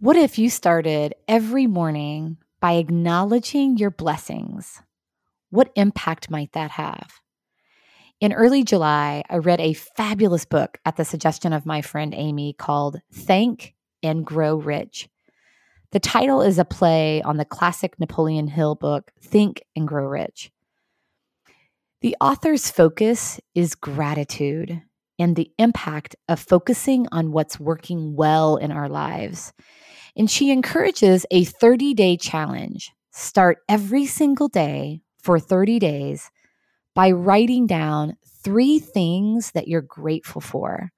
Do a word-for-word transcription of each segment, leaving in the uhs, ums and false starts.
What if you started every morning by acknowledging your blessings? What impact might that have? In early July, I read a fabulous book at the suggestion of my friend Amy called Think and Grow Rich. The title is a play on the classic Napoleon Hill book, Think and Grow Rich. The author's focus is gratitude and the impact of focusing on what's working well in our lives. And she encourages a thirty-day challenge. Start every single day for thirty days by writing down three things that you're grateful for.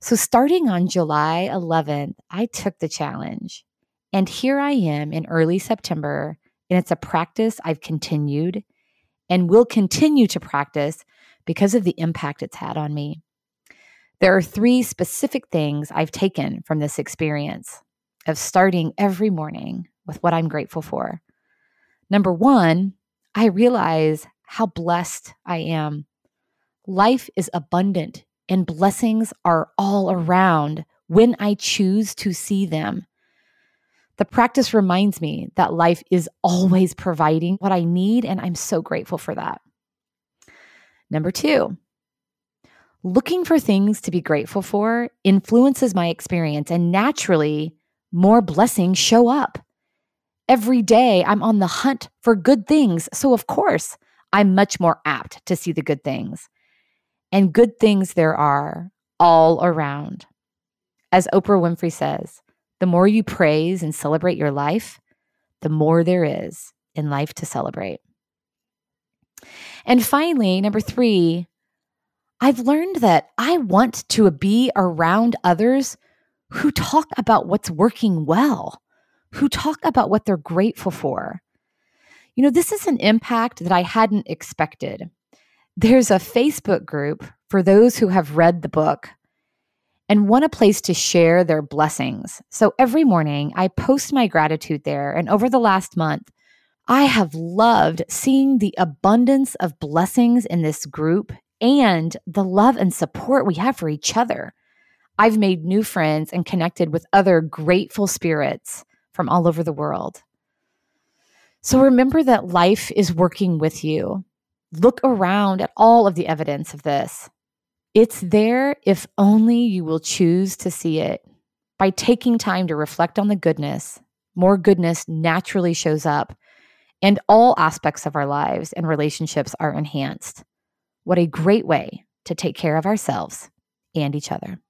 So starting on July eleventh, I took the challenge. And here I am in early September, and it's a practice I've continued and will continue to practice because of the impact it's had on me. There are three specific things I've taken from this experience of starting every morning with what I'm grateful for. Number one, I realize how blessed I am. Life is abundant and blessings are all around when I choose to see them. The practice reminds me that life is always providing what I need, and I'm so grateful for that. Number two, looking for things to be grateful for influences my experience, and naturally, more blessings show up. Every day, I'm on the hunt for good things, so of course, I'm much more apt to see the good things. And good things there are all around. As Oprah Winfrey says, the more you praise and celebrate your life, the more there is in life to celebrate. And finally, number three, I've learned that I want to be around others who talk about what's working well, who talk about what they're grateful for. You know, this is an impact that I hadn't expected. There's a Facebook group for those who have read the book and want a place to share their blessings. So every morning, I post my gratitude there. And over the last month, I have loved seeing the abundance of blessings in this group and the love and support we have for each other. I've made new friends and connected with other grateful spirits from all over the world. So remember that life is working with you. Look around at all of the evidence of this. It's there if only you will choose to see it. By taking time to reflect on the goodness, more goodness naturally shows up, and all aspects of our lives and relationships are enhanced. What a great way to take care of ourselves and each other.